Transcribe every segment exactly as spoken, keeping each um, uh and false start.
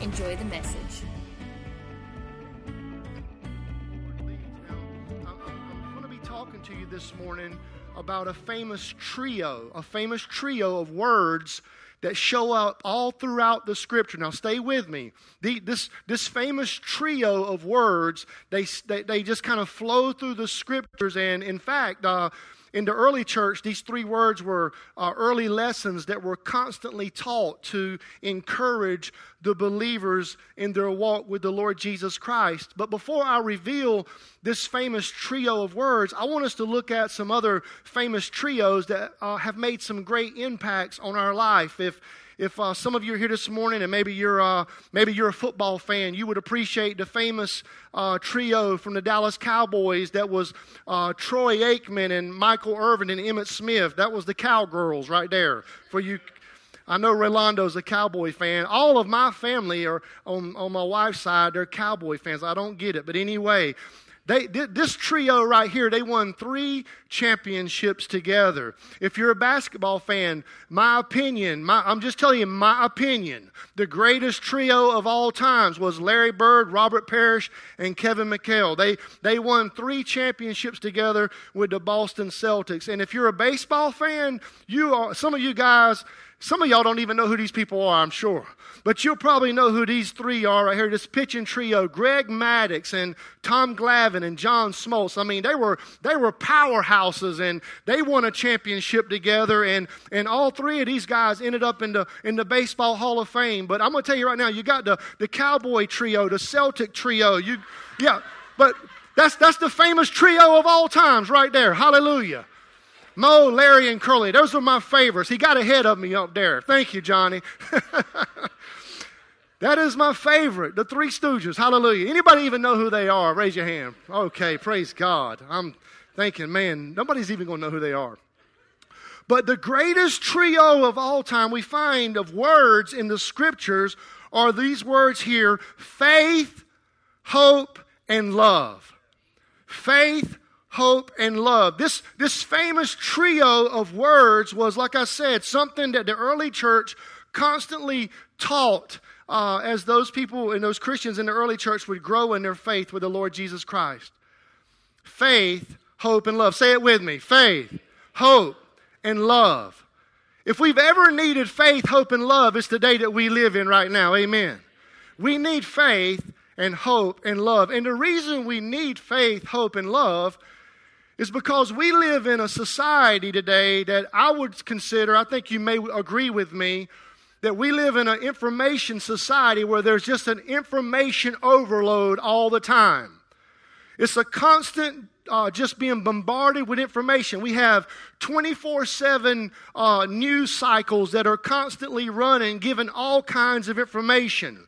Enjoy the message. I'm going to be talking to you this morning about a famous trio, a famous trio of words that show up all throughout the Scripture. Now, stay with me. The, this, this famous trio of words, they, they, they just kind of flow through the Scriptures. And, in fact, uh, in the early church, these three words were uh, early lessons that were constantly taught to encourage the believers in their walk with the Lord Jesus Christ. But before I reveal this famous trio of words, I want us to look at some other famous trios that uh, have made some great impacts on our life. If If uh, some of you are here this morning, and maybe you're uh, maybe you're a football fan, you would appreciate the famous uh, trio from the Dallas Cowboys that was uh, Troy Aikman and Michael Irvin and Emmett Smith. That was the Cowgirls right there for you. I know Rolando's a Cowboy fan. All of my family are on on my wife's side. They're Cowboy fans. I don't get it, but anyway. They, this trio right here, they won three championships together. If you're a basketball fan, my opinion, my, I'm just telling you my opinion, the greatest trio of all times was Larry Bird, Robert Parrish, and Kevin McHale. They, they won three championships together with the Boston Celtics. And if you're a baseball fan, you are, some of you guys... Some of y'all don't even know who these people are, I'm sure. But you'll probably know who these three are right here, this pitching trio, Greg Maddux and Tom Glavine and John Smoltz. I mean, they were they were powerhouses, and they won a championship together, and, and all three of these guys ended up in the, in the Baseball Hall of Fame. But I'm going to tell you right now, you got the, the Cowboy trio, the Celtic trio. You, yeah, but that's that's the famous trio of all times right there. Hallelujah. Mo, Larry, and Curly. Those are my favorites. He got ahead of me up there. Thank you, Johnny. That is my favorite, the Three Stooges. Hallelujah. Anybody even know who they are? Raise your hand. Okay, praise God. I'm thinking, man, nobody's even going to know who they are. But the greatest trio of all time we find of words in the Scriptures are these words here, faith, hope, and love. Faith, hope, and love. This, this famous trio of words was, like I said, something that the early church constantly taught uh, as those people and those Christians in the early church would grow in their faith with the Lord Jesus Christ. Faith, hope, and love. Say it with me. Faith, hope, and love. If we've ever needed faith, hope, and love, it's the day that we live in right now. Amen. We need faith and hope and love. And the reason we need faith, hope, and love is because we live in a society today that I would consider, I think you may agree with me, that we live in an information society where there's just an information overload all the time. It's a constant uh, just being bombarded with information. We have twenty-four seven uh, news cycles that are constantly running, giving all kinds of information.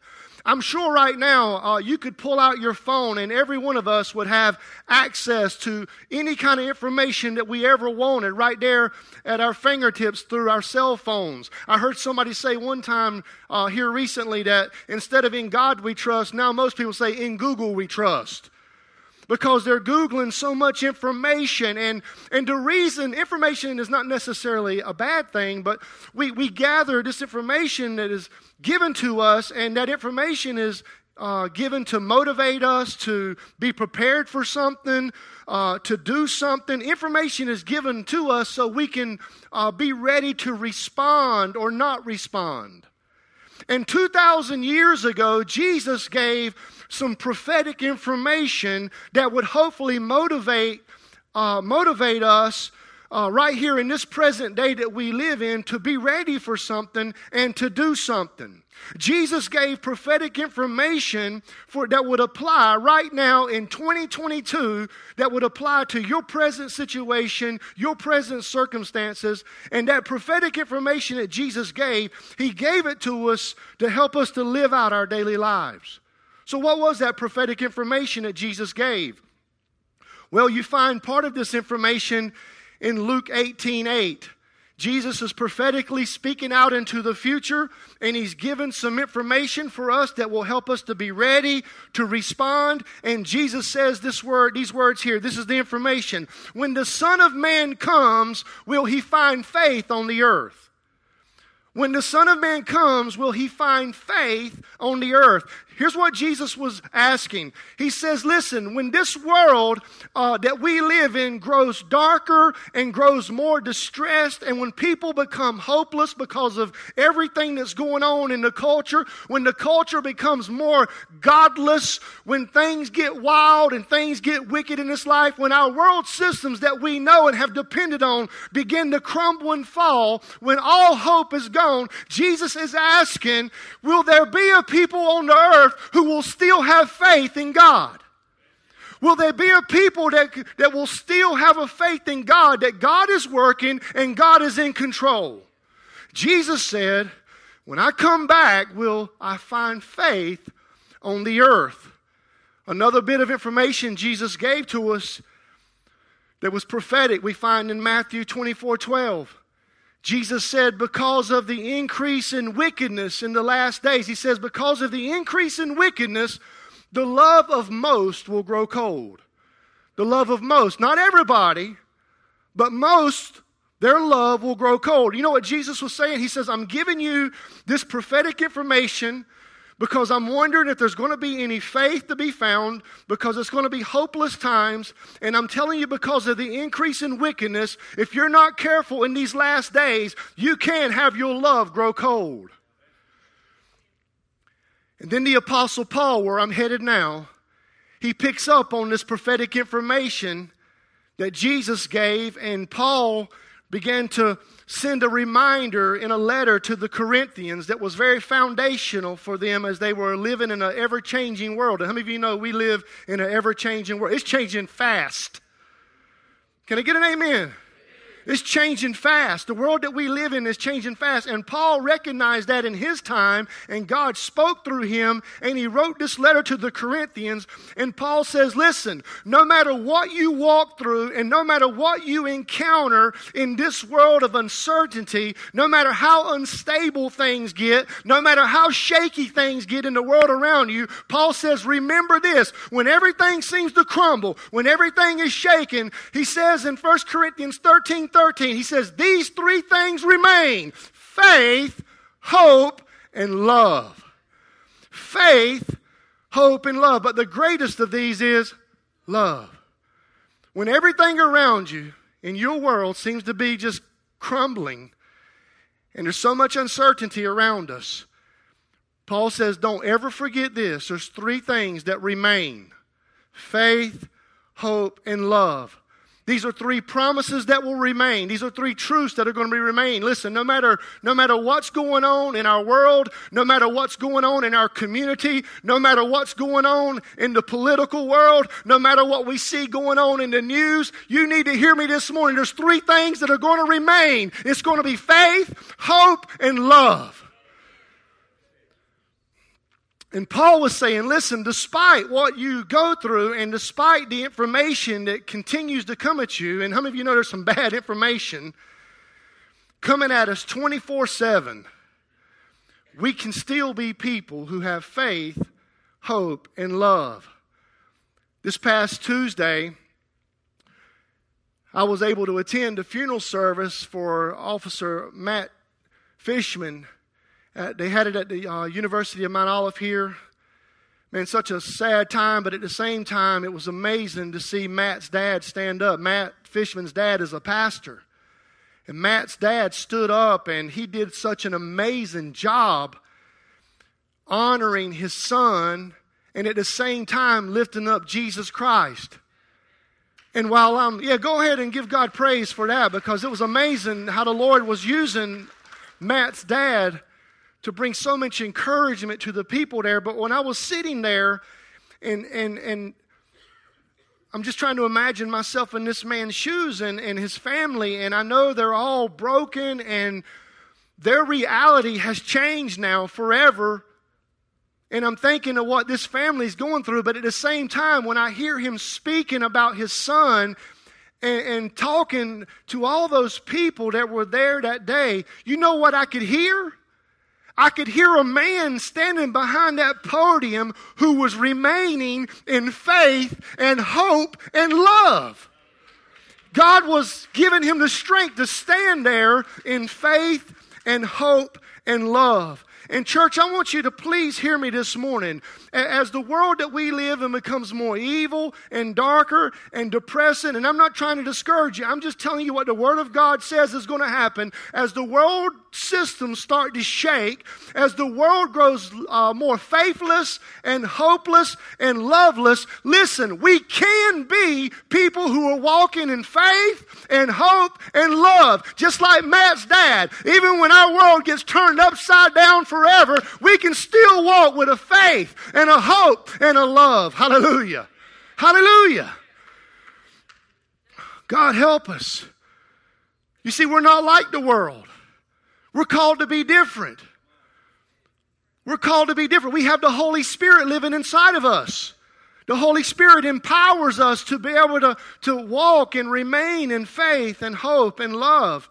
I'm sure right now uh, you could pull out your phone and every one of us would have access to any kind of information that we ever wanted right there at our fingertips through our cell phones. I heard somebody say one time uh, here recently that instead of in God we trust, now most people say in Google we trust. Because they're Googling so much information. And, and the reason, information is not necessarily a bad thing, but we, we gather this information that is given to us, and that information is uh, given to motivate us, to be prepared for something, uh, to do something. Information is given to us so we can uh, be ready to respond or not respond. And two thousand years ago, Jesus gave some prophetic information that would hopefully motivate uh, motivate us uh, right here in this present day that we live in to be ready for something and to do something. Jesus gave prophetic information for that would apply right now in twenty twenty-two, that would apply to your present situation, your present circumstances, and that prophetic information that Jesus gave, He gave it to us to help us to live out our daily lives. So what was that prophetic information that Jesus gave? Well, you find part of this information in Luke eighteen eight. Jesus is prophetically speaking out into the future, and He's given some information for us that will help us to be ready to respond. And Jesus says this word, these words here, this is the information. When the Son of Man comes, will He find faith on the earth? When the Son of Man comes, will He find faith on the earth? Here's what Jesus was asking. He says, listen, when this world uh, that we live in grows darker and grows more distressed, and when people become hopeless because of everything that's going on in the culture, when the culture becomes more godless, when things get wild and things get wicked in this life, when our world systems that we know and have depended on begin to crumble and fall, when all hope is gone, Jesus is asking, will there be a people on the earth who will still have faith in God? Will there be a people that, that will still have a faith in God, that God is working and God is in control? Jesus said, when I come back, will I find faith on the earth? Another bit of information Jesus gave to us that was prophetic, we find in Matthew twenty-four twelve. Jesus said, because of the increase in wickedness in the last days, He says, because of the increase in wickedness, the love of most will grow cold. The love of most, not everybody, but most, their love will grow cold. You know what Jesus was saying? He says, I'm giving you this prophetic information because I'm wondering if there's going to be any faith to be found, because it's going to be hopeless times. And I'm telling you, because of the increase in wickedness, if you're not careful in these last days, you can have your love grow cold. And then the Apostle Paul, where I'm headed now, he picks up on this prophetic information that Jesus gave, and Paul began to send a reminder in a letter to the Corinthians that was very foundational for them as they were living in an ever-changing world. And how many of you know we live in an ever-changing world? It's changing fast. Can I get an amen? It's changing fast. The world that we live in is changing fast. And Paul recognized that in his time, and God spoke through him, and he wrote this letter to the Corinthians. And Paul says, listen, no matter what you walk through and no matter what you encounter in this world of uncertainty, no matter how unstable things get, no matter how shaky things get in the world around you, Paul says, remember this. When everything seems to crumble, when everything is shaken, he says in First Corinthians thirteen thirteen, he says, these three things remain: faith, hope, and love. Faith, hope, and love. But the greatest of these is love. When everything around you in your world seems to be just crumbling, and there's so much uncertainty around us, Paul says, don't ever forget this. There's three things that remain: faith, hope, and love. These are three promises that will remain. These are three truths that are going to be remain. Listen, no matter, no matter what's going on in our world, no matter what's going on in our community, no matter what's going on in the political world, no matter what we see going on in the news, you need to hear me this morning. There's three things that are going to remain. It's going to be faith, hope, and love. And Paul was saying, listen, despite what you go through and despite the information that continues to come at you, and how many of you know there's some bad information coming at us twenty-four seven, we can still be people who have faith, hope, and love. This past Tuesday, I was able to attend a funeral service for Officer Matt Fishman. Uh, they had it at the uh, University of Mount Olive here. Man, such a sad time, but at the same time, it was amazing to see Matt's dad stand up. Matt Fishman's dad is a pastor. And Matt's dad stood up, and he did such an amazing job honoring his son and at the same time lifting up Jesus Christ. And while I'm, yeah, go ahead and give God praise for that, because it was amazing how the Lord was using Matt's dad to bring so much encouragement to the people there. But when I was sitting there, and and and I'm just trying to imagine myself in this man's shoes and, and his family, and I know they're all broken, and their reality has changed now forever. And I'm thinking of what this family's going through. But at the same time, when I hear him speaking about his son and, and talking to all those people that were there that day, you know what I could hear? I could hear a man standing behind that podium who was remaining in faith and hope and love. God was giving him the strength to stand there in faith and hope and love. And church, I want you to please hear me this morning. As the world that we live in becomes more evil and darker and depressing, and I'm not trying to discourage you, I'm just telling you what the Word of God says is going to happen. As the world systems start to shake, as the world grows uh, more faithless and hopeless and loveless, listen, we can be people who are walking in faith and hope and love, just like Matt's dad. Even when our world gets turned upside down forever, we can still walk with a faith and a hope and a love. Hallelujah. Hallelujah. God help us. You see, we're not like the world. We're called to be different. We're called to be different. We have the Holy Spirit living inside of us. The Holy Spirit empowers us to be able to, to walk and remain in faith and hope and love.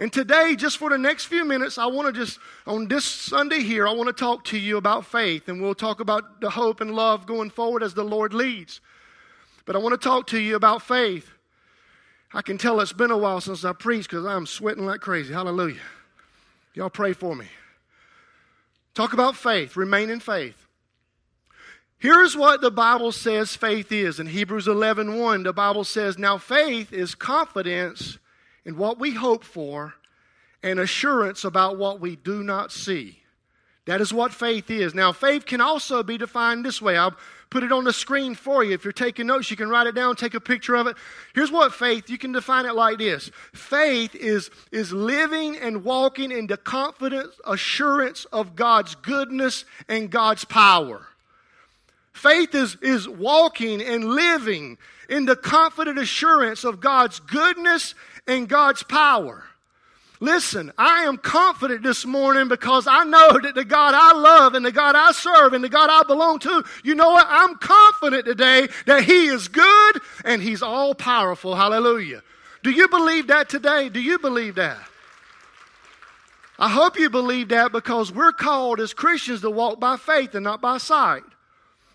And today, just for the next few minutes, I want to just, on this Sunday here, I want to talk to you about faith. And we'll talk about the hope and love going forward as the Lord leads. But I want to talk to you about faith. I can tell it's been a while since I preached because I'm sweating like crazy. Hallelujah. Y'all pray for me. Talk about faith. Remain in faith. Here's what the Bible says faith is. In Hebrews eleven one, the Bible says, now faith is confidence and what we hope for, and assurance about what we do not see. That is what faith is. Now, faith can also be defined this way. I'll put it on the screen for you. If you're taking notes, you can write it down, take a picture of it. Here's what faith, you can define it like this. Faith is, is living and walking in the confident assurance of God's goodness and God's power. Faith is, is walking and living in the confident assurance of God's goodness and God's power. Listen, I am confident this morning because I know that the God I love and the God I serve and the God I belong to, you know what? I'm confident today that He is good and He's all powerful. Hallelujah. Do you believe that today? Do you believe that? I hope you believe that, because we're called as Christians to walk by faith and not by sight.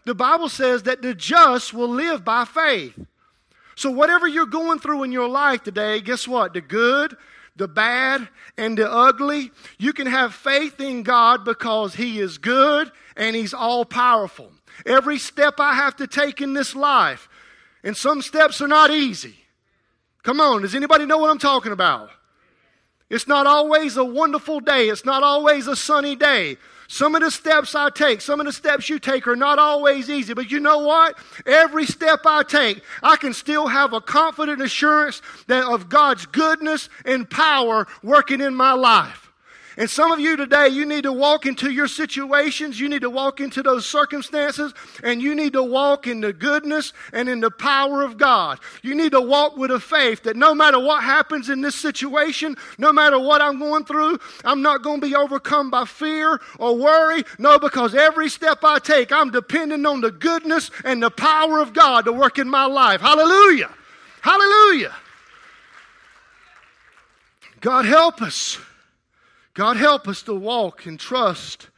The Bible says that the just will live by faith. So whatever you're going through in your life today, guess what? The good, the bad, and the ugly, you can have faith in God because He is good and He's all-powerful. Every step I have to take in this life, and some steps are not easy. Come on, does anybody know what I'm talking about? It's not always a wonderful day. It's not always a sunny day. Some of the steps I take, some of the steps you take are not always easy. But you know what? Every step I take, I can still have a confident assurance that of God's goodness and power working in my life. And some of you today, you need to walk into your situations. You need to walk into those circumstances. And you need to walk in the goodness and in the power of God. You need to walk with a faith that no matter what happens in this situation, no matter what I'm going through, I'm not going to be overcome by fear or worry. No, because every step I take, I'm depending on the goodness and the power of God to work in my life. Hallelujah. Hallelujah. God help us. God help us to walk and trust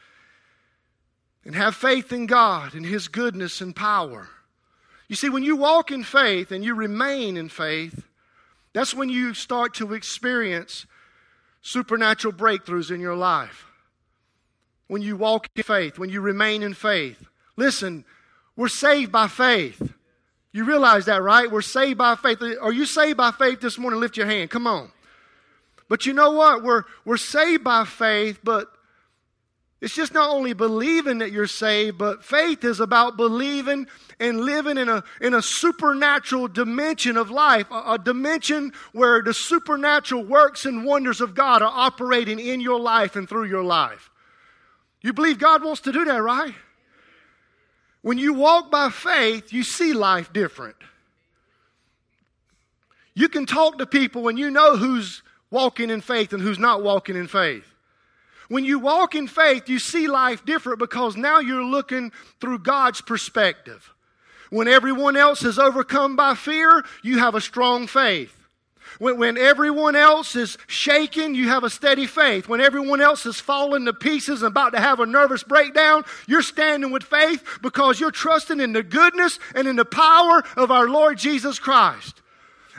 and have faith in God and His goodness and power. You see, when you walk in faith and you remain in faith, that's when you start to experience supernatural breakthroughs in your life. When you walk in faith, when you remain in faith. Listen, we're saved by faith. You realize that, right? We're saved by faith. Are you saved by faith this morning? Lift your hand. Come on. But you know what? We're, we're saved by faith, but It's just not only believing that you're saved, but faith is about believing and living in a, in a supernatural dimension of life, a, a dimension where the supernatural works and wonders of God are operating in your life and through your life. You believe God wants to do that, right? When you walk by faith, you see life different. You can talk to people and you know who's walking in faith and who's not walking in faith. When you walk in faith, you see life different because now you're looking through God's perspective. When everyone else is overcome by fear, you have a strong faith. When, when everyone else is shaken, you have a steady faith. When everyone else is falling to pieces and about to have a nervous breakdown, you're standing with faith because you're trusting in the goodness and in the power of our Lord Jesus Christ.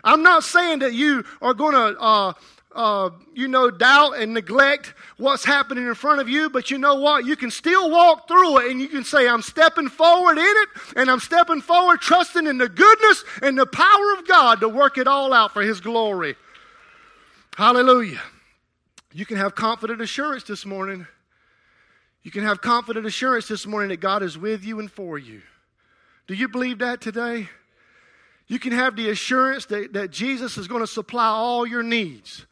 I'm not saying that you are going to... Uh, Uh, you know, doubt and neglect what's happening in front of you, but you know what? You can still walk through it and you can say, I'm stepping forward in it, and I'm stepping forward trusting in the goodness and the power of God to work it all out for His glory. Hallelujah. You can have confident assurance this morning. You can have confident assurance this morning that God is with you and for you. Do you believe that today? You can have the assurance that, that Jesus is going to supply all your needs.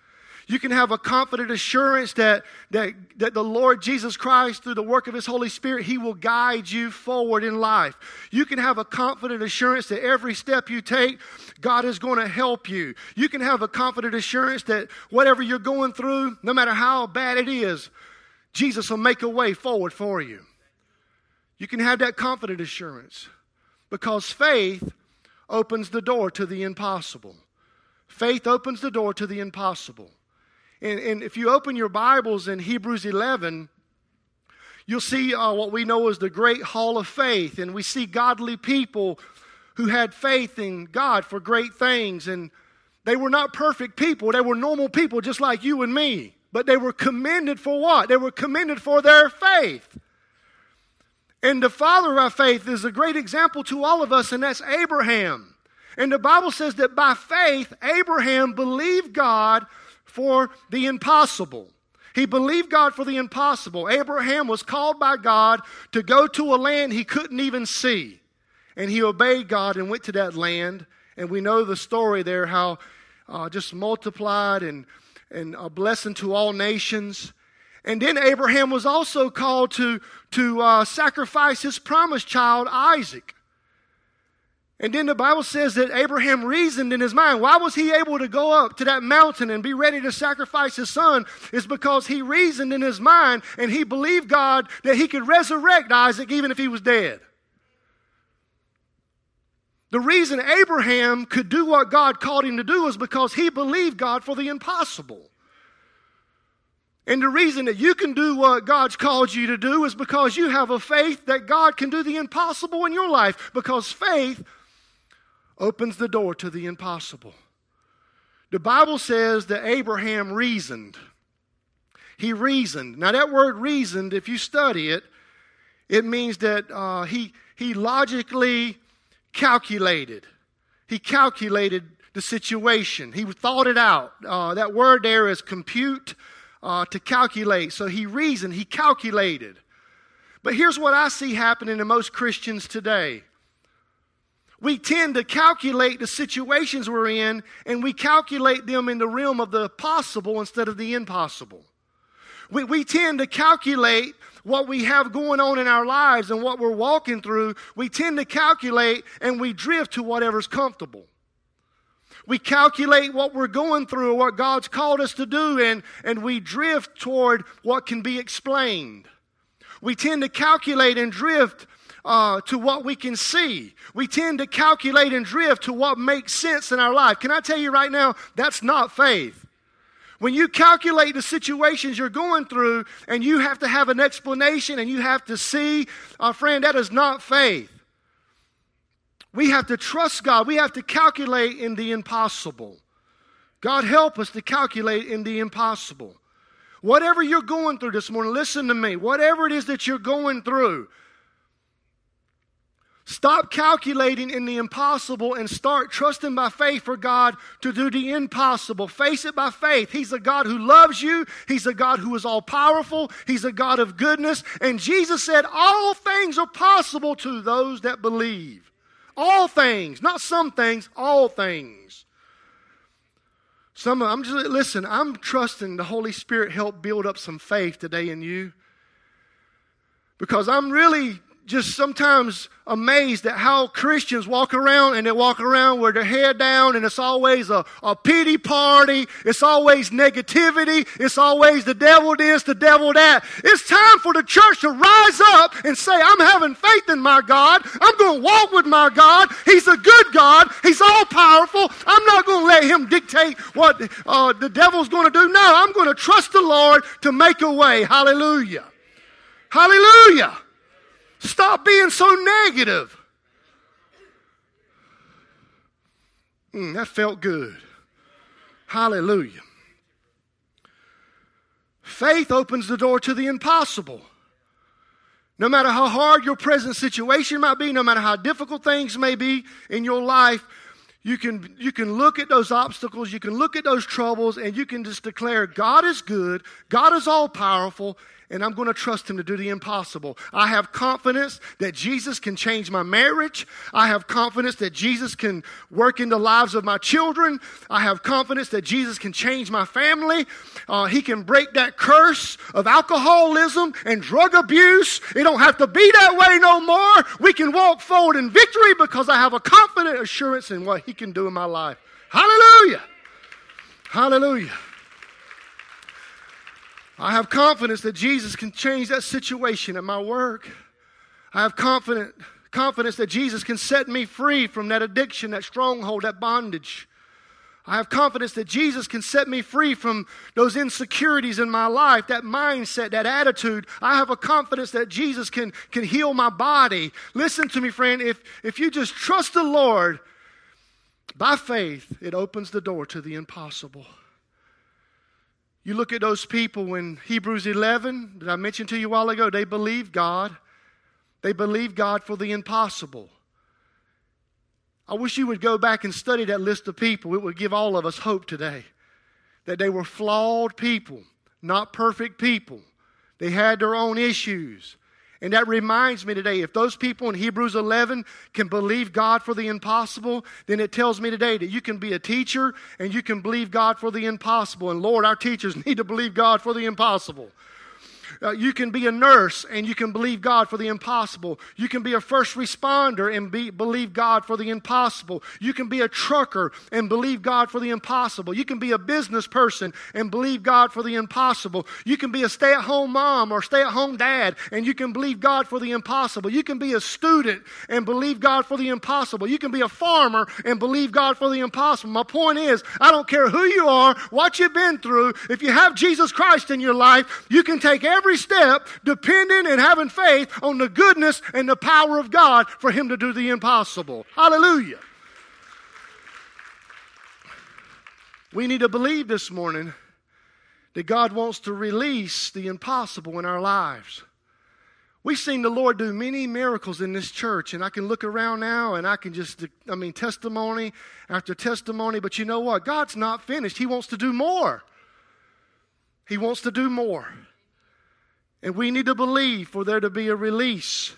You can have a confident assurance that, that, that the Lord Jesus Christ, through the work of His Holy Spirit, He will guide you forward in life. You can have a confident assurance that every step you take, God is going to help you. You can have a confident assurance that whatever you're going through, no matter how bad it is, Jesus will make a way forward for you. You can have that confident assurance because faith opens the door to the impossible. Faith opens the door to the impossible. And, and if you open your Bibles in Hebrews eleven, you'll see uh, what we know as the great hall of faith. And we see godly people who had faith in God for great things. And they were not perfect people. They were normal people just like you and me. But they were commended for what? They were commended for their faith. And the father of faith is a great example to all of us, and that's Abraham. And the Bible says that by faith, Abraham believed God for the impossible. He believed God for the impossible. Abraham was called by God to go to a land he couldn't even see. And he obeyed God and went to that land. And we know the story there, how uh, just multiplied and, and a blessing to all nations. And then Abraham was also called to, to uh, sacrifice his promised child, Isaac. And then the Bible says that Abraham reasoned in his mind. Why was he able to go up to that mountain and be ready to sacrifice his son? It's because he reasoned in his mind and he believed God that He could resurrect Isaac even if he was dead. The reason Abraham could do what God called him to do was because he believed God for the impossible. And the reason that you can do what God's called you to do is because you have a faith that God can do the impossible in your life, because faith opens the door to the impossible. The Bible says that Abraham reasoned. He reasoned. Now that word reasoned, if you study it, it means that uh, he, he logically calculated. He calculated the situation. He thought it out. Uh, that word there is compute, uh, to calculate. So he reasoned. He calculated. But here's what I see happening to most Christians today. We tend to calculate the situations we're in, and we calculate them in the realm of the possible instead of the impossible. We, we tend to calculate what we have going on in our lives and what we're walking through. We tend to calculate, and we drift to whatever's comfortable. We calculate what we're going through or what God's called us to do, and, and we drift toward what can be explained. We tend to calculate and drift Uh, to what we can see. We tend to calculate and drift to what makes sense in our life. Can I tell you right now, that's not faith. When you calculate the situations you're going through and you have to have an explanation and you have to see, uh, friend, that is not faith. We have to trust God. We have to calculate in the impossible. God help us to calculate in the impossible. Whatever you're going through this morning, listen to me. Whatever it is that you're going through, Stop calculating in the impossible and start trusting by faith for God to do the impossible. Face it by faith. He's a God who loves you. He's a God who is all-powerful. He's a God of goodness. And Jesus said, all things are possible to those that believe. All things, not some things, all things. Some, I'm just, listen, I'm trusting the Holy Spirit help build up some faith today in you. Because I'm really just sometimes amazed at how Christians walk around and they walk around with their head down, and it's always a, a pity party. It's always negativity. It's always the devil this, the devil that. It's time for the church to rise up and say, I'm having faith in my God. I'm going to walk with my God. He's a good God. He's all powerful. I'm not going to let him dictate what uh, the devil's going to do. No, I'm going to trust the Lord to make a way. Hallelujah. Hallelujah. Stop being so negative. Mm, that felt good. Hallelujah. Faith opens the door to the impossible. No matter how hard your present situation might be, no matter how difficult things may be in your life, you can, you can look at those obstacles, you can look at those troubles, and you can just declare, God is good, God is all-powerful, and I'm going to trust him to do the impossible. I have confidence that Jesus can change my marriage. I have confidence that Jesus can work in the lives of my children. I have confidence that Jesus can change my family. Uh, he can break that curse of alcoholism and drug abuse. It don't have to be that way no more. We can walk forward in victory because I have a confident assurance in what he can do in my life. Hallelujah. Hallelujah. I have confidence that Jesus can change that situation at my work. I have confident, confidence that Jesus can set me free from that addiction, that stronghold, that bondage. I have confidence that Jesus can set me free from those insecurities in my life, that mindset, that attitude. I have a confidence that Jesus can, can heal my body. Listen to me, friend. If, if you just trust the Lord, by faith, it opens the door to the impossible. You look at those people in Hebrews eleven that I mentioned to you a while ago. They believed God. They believed God for the impossible. I wish you would go back and study that list of people. It would give all of us hope today that they were flawed people, not perfect people. They had their own issues. And that reminds me today, if those people in Hebrews eleven can believe God for the impossible, then it tells me today that you can be a teacher and you can believe God for the impossible. And Lord, our teachers need to believe God for the impossible. Uh, you can be a nurse and you can believe God for the impossible. You can be a first responder and be, believe God for the impossible. You can be a trucker and believe God for the impossible. You can be a business person and believe God for the impossible. You can be a stay-at-home mom or stay-at-home dad and you can believe God for the impossible. You can be a student and believe God for the impossible. You can be a farmer and believe God for the impossible. My point is, I don't care who you are, what you've been through, if you have Jesus Christ in your life, you can take every Every step, depending and having faith on the goodness and the power of God for him to do the impossible. Hallelujah. We need to believe this morning that God wants to release the impossible in our lives. We've seen the Lord do many miracles in this church, and I can look around now and I can just, I mean, testimony after testimony, but you know what? God's not finished. He wants to do more. He wants to do more. And we need to believe for there to be a release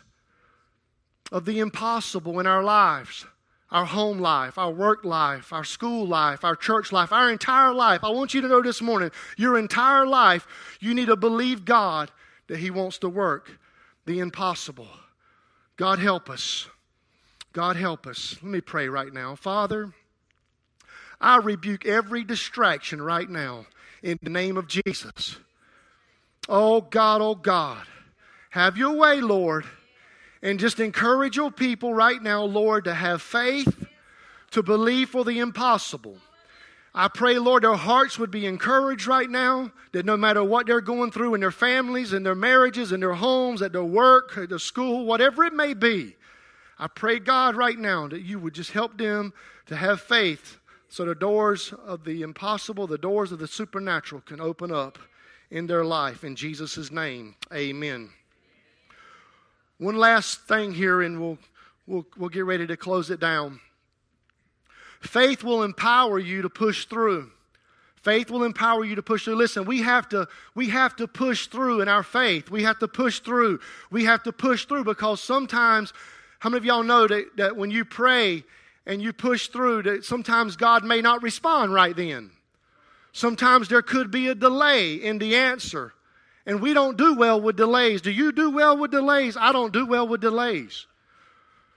of the impossible in our lives, our home life, our work life, our school life, our church life, our entire life. I want you to know this morning, your entire life, you need to believe God that he wants to work the impossible. God help us. God help us. Let me pray right now. Father, I rebuke every distraction right now in the name of Jesus. Oh God, oh God, have your way, Lord, and just encourage your people right now, Lord, to have faith, to believe for the impossible. I pray, Lord, their hearts would be encouraged right now, that no matter what they're going through in their families, in their marriages, in their homes, at their work, at their school, whatever it may be, I pray, God, right now that you would just help them to have faith so the doors of the impossible, the doors of the supernatural can open up in their life. In Jesus' name, amen. One last thing here, and we'll We'll, we'll get ready to close it down. Faith will empower you to push through. Faith will empower you to push through. Listen, we have to, we have to push through in our faith. We have to push through. We have to push through because sometimes, how many of y'all know that, that when you pray and you push through, that sometimes God may not respond right then. Sometimes there could be a delay in the answer. And we don't do well with delays. Do you do well with delays? I don't do well with delays.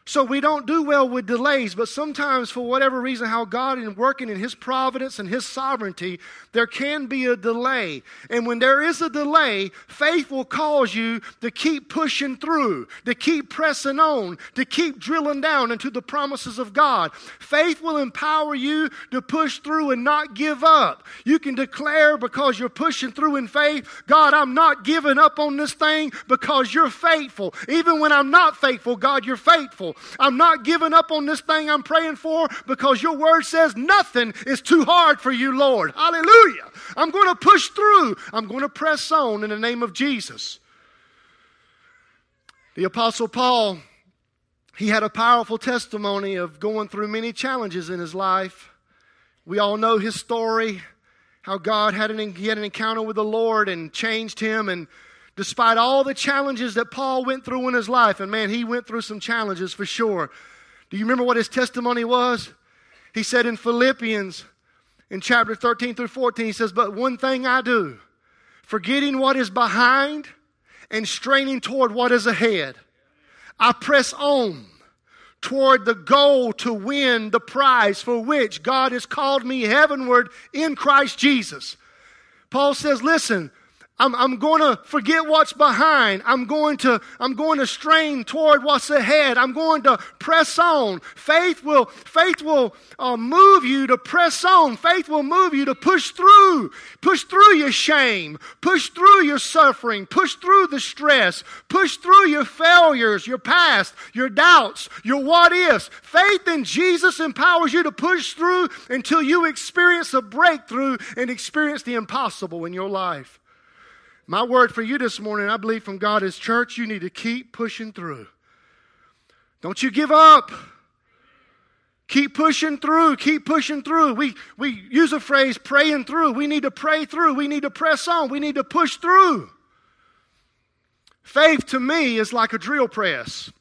So we don't do well with delays, but sometimes for whatever reason, how God is working in His providence and His sovereignty, there can be a delay. And when there is a delay, faith will cause you to keep pushing through, to keep pressing on, to keep drilling down into the promises of God. Faith will empower you to push through and not give up. You can declare because you're pushing through in faith, God, I'm not giving up on this thing because you're faithful. Even when I'm not faithful, God, you're faithful. I'm not giving up on this thing I'm praying for because your word says nothing is too hard for you, Lord. Hallelujah. I'm going to push through. I'm going to press on in the name of Jesus. The Apostle Paul, he had a powerful testimony of going through many challenges in his life. We all know his story, how God had an, he had an encounter with the Lord and changed him, and despite all the challenges that Paul went through in his life, and man, he went through some challenges for sure. Do you remember what his testimony was? He said in Philippians, in chapter thirteen through fourteen, he says, "But one thing I do, forgetting what is behind and straining toward what is ahead, I press on toward the goal to win the prize for which God has called me heavenward in Christ Jesus." Paul says, listen, I'm, I'm going to forget what's behind. I'm going to, I'm going to strain toward what's ahead. I'm going to press on. Faith will, faith will uh, move you to press on. Faith will move you to push through. Push through your shame. Push through your suffering. Push through the stress. Push through your failures, your past, your doubts, your what ifs. Faith in Jesus empowers you to push through until you experience a breakthrough and experience the impossible in your life. My word for you this morning, I believe from God is, church, you need to keep pushing through. Don't you give up. Keep pushing through. Keep pushing through. We, we use a phrase, praying through. We need to pray through. We need to press on. We need to push through. Faith to me is like a drill press.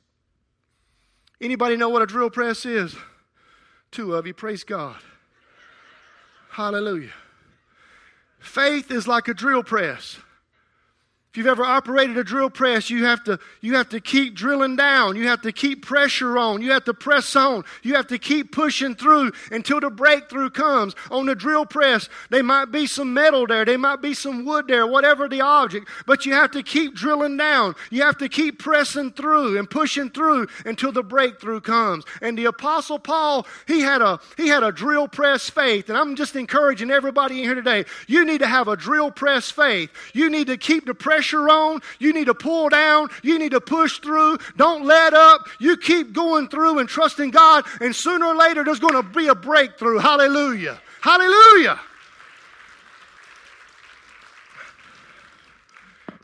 Anybody know what a drill press is? Two of you. Praise God. Hallelujah. Faith is like a drill press. If you've ever operated a drill press, you have to, you have to keep drilling down. You have to keep pressure on. You have to press on. You have to keep pushing through until the breakthrough comes. On the drill press, there might be some metal there. There might be some wood there, whatever the object. But you have to keep drilling down. You have to keep pressing through and pushing through until the breakthrough comes. And the Apostle Paul, he had a, he had a drill press faith. And I'm just encouraging everybody in here today, you need to have a drill press faith. You need to keep the pressure Pressure on, you need to pull down, you need to push through, don't let up, you keep going through and trusting God, and sooner or later there's going to be a breakthrough. Hallelujah. Hallelujah.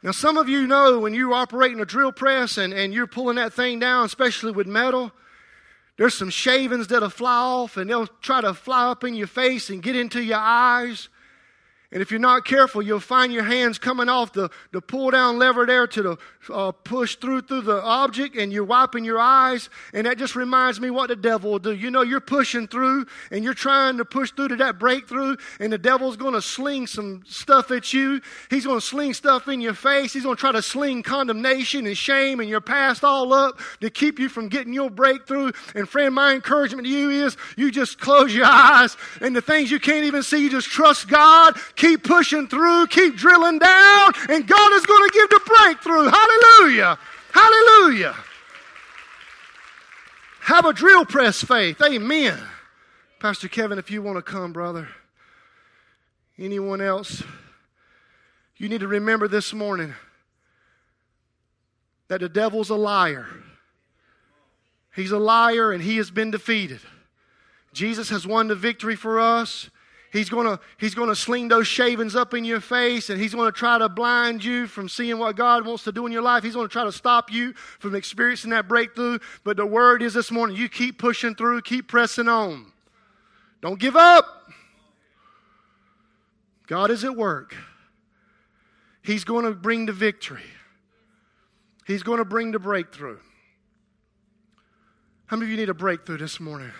Now some of you know when you're operating a drill press and, and you're pulling that thing down, especially with metal, there's some shavings that'll fly off and they'll try to fly up in your face and get into your eyes. And if you're not careful, you'll find your hands coming off the, the pull-down lever there to the uh, push through through the object, and you're wiping your eyes. And that just reminds me what the devil will do. You know, you're pushing through, and you're trying to push through to that breakthrough, and the devil's going to sling some stuff at you. He's going to sling stuff in your face. He's going to try to sling condemnation and shame and your past all up to keep you from getting your breakthrough. And friend, my encouragement to you is you just close your eyes, and the things you can't even see, you just trust God. Keep pushing through, keep drilling down, and God is going to give the breakthrough. Hallelujah. Hallelujah. Have a drill press faith. Amen. Pastor Kevin, if you want to come, brother. Anyone else? You need to remember this morning that the devil's a liar. He's a liar and he has been defeated. Jesus has won the victory for us. He's gonna he's gonna sling those shavings up in your face, and he's gonna try to blind you from seeing what God wants to do in your life. He's gonna try to stop you from experiencing that breakthrough. But the word is this morning: you keep pushing through, keep pressing on. Don't give up. God is at work. He's going to bring the victory. He's going to bring the breakthrough. How many of you need a breakthrough this morning?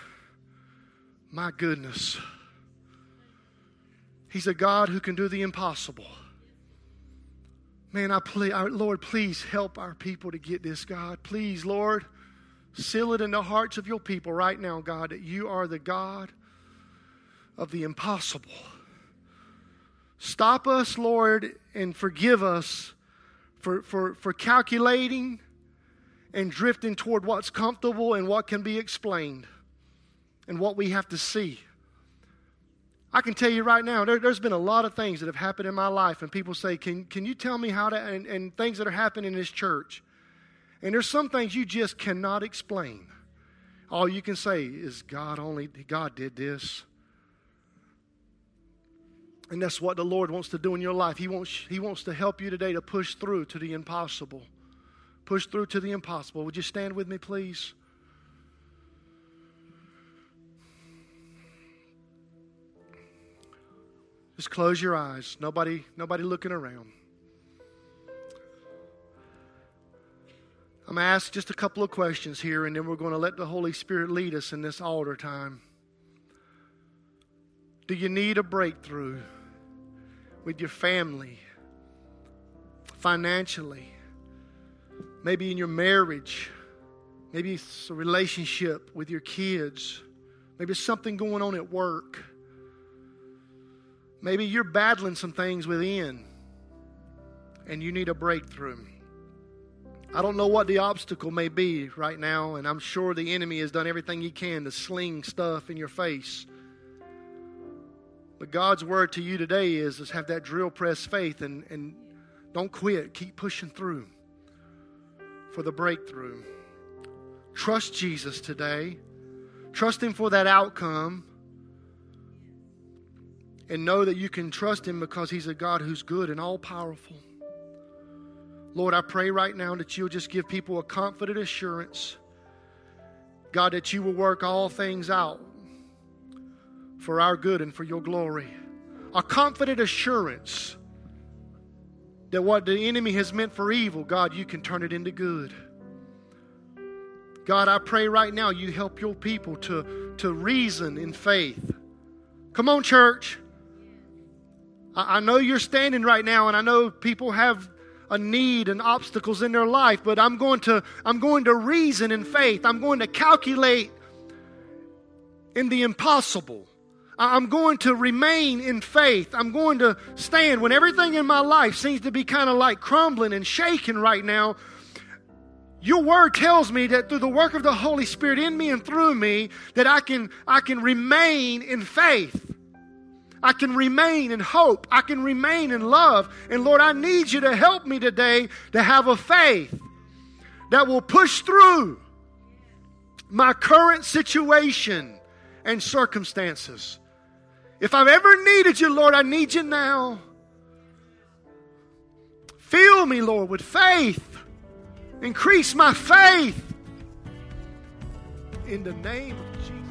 My goodness. He's a God who can do the impossible. Man, I plead, Lord, please help our people to get this, God. Please, Lord, seal it in the hearts of your people right now, God, that you are the God of the impossible. Stop us, Lord, and forgive us for, for, for calculating and drifting toward what's comfortable and what can be explained and what we have to see. I can tell you right now, there, there's been a lot of things that have happened in my life, and people say, can, can you tell me how to, and, and things that are happening in this church. And there's some things you just cannot explain. All you can say is, God only, God did this. And that's what the Lord wants to do in your life. He wants, he wants to help you today to push through to the impossible. Push through to the impossible. Would you stand with me, please? Just close your eyes. Nobody, nobody looking around. I'm going to ask just a couple of questions here, and then we're going to let the Holy Spirit lead us in this altar time. Do you need a breakthrough with your family, financially, maybe in your marriage, maybe it's a relationship with your kids, maybe it's something going on at work, maybe you're battling some things within and you need a breakthrough. I don't know what the obstacle may be right now, and I'm sure the enemy has done everything he can to sling stuff in your face. But God's word to you today is, is have that drill press faith and, and don't quit. Keep pushing through for the breakthrough. Trust Jesus today. Trust Him for that outcome. And know that you can trust Him because He's a God who's good and all-powerful. Lord, I pray right now that you'll just give people a confident assurance, God, that you will work all things out for our good and for your glory. A confident assurance that what the enemy has meant for evil, God, you can turn it into good. God, I pray right now you help your people to, to reason in faith. Come on, church. I, I know you're standing right now, and I know people have a need and obstacles in their life, but I'm going to, I'm going to reason in faith. I'm going to calculate in the impossible. I'm going to remain in faith. I'm going to stand when everything in my life seems to be kind of like crumbling and shaking right now. Your word tells me that through the work of the Holy Spirit in me and through me, that I can, I can remain in faith. I can remain in hope. I can remain in love. And Lord, I need you to help me today to have a faith that will push through my current situation and circumstances. If I've ever needed you, Lord, I need you now. Fill me, Lord, with faith. Increase my faith in the name of Jesus.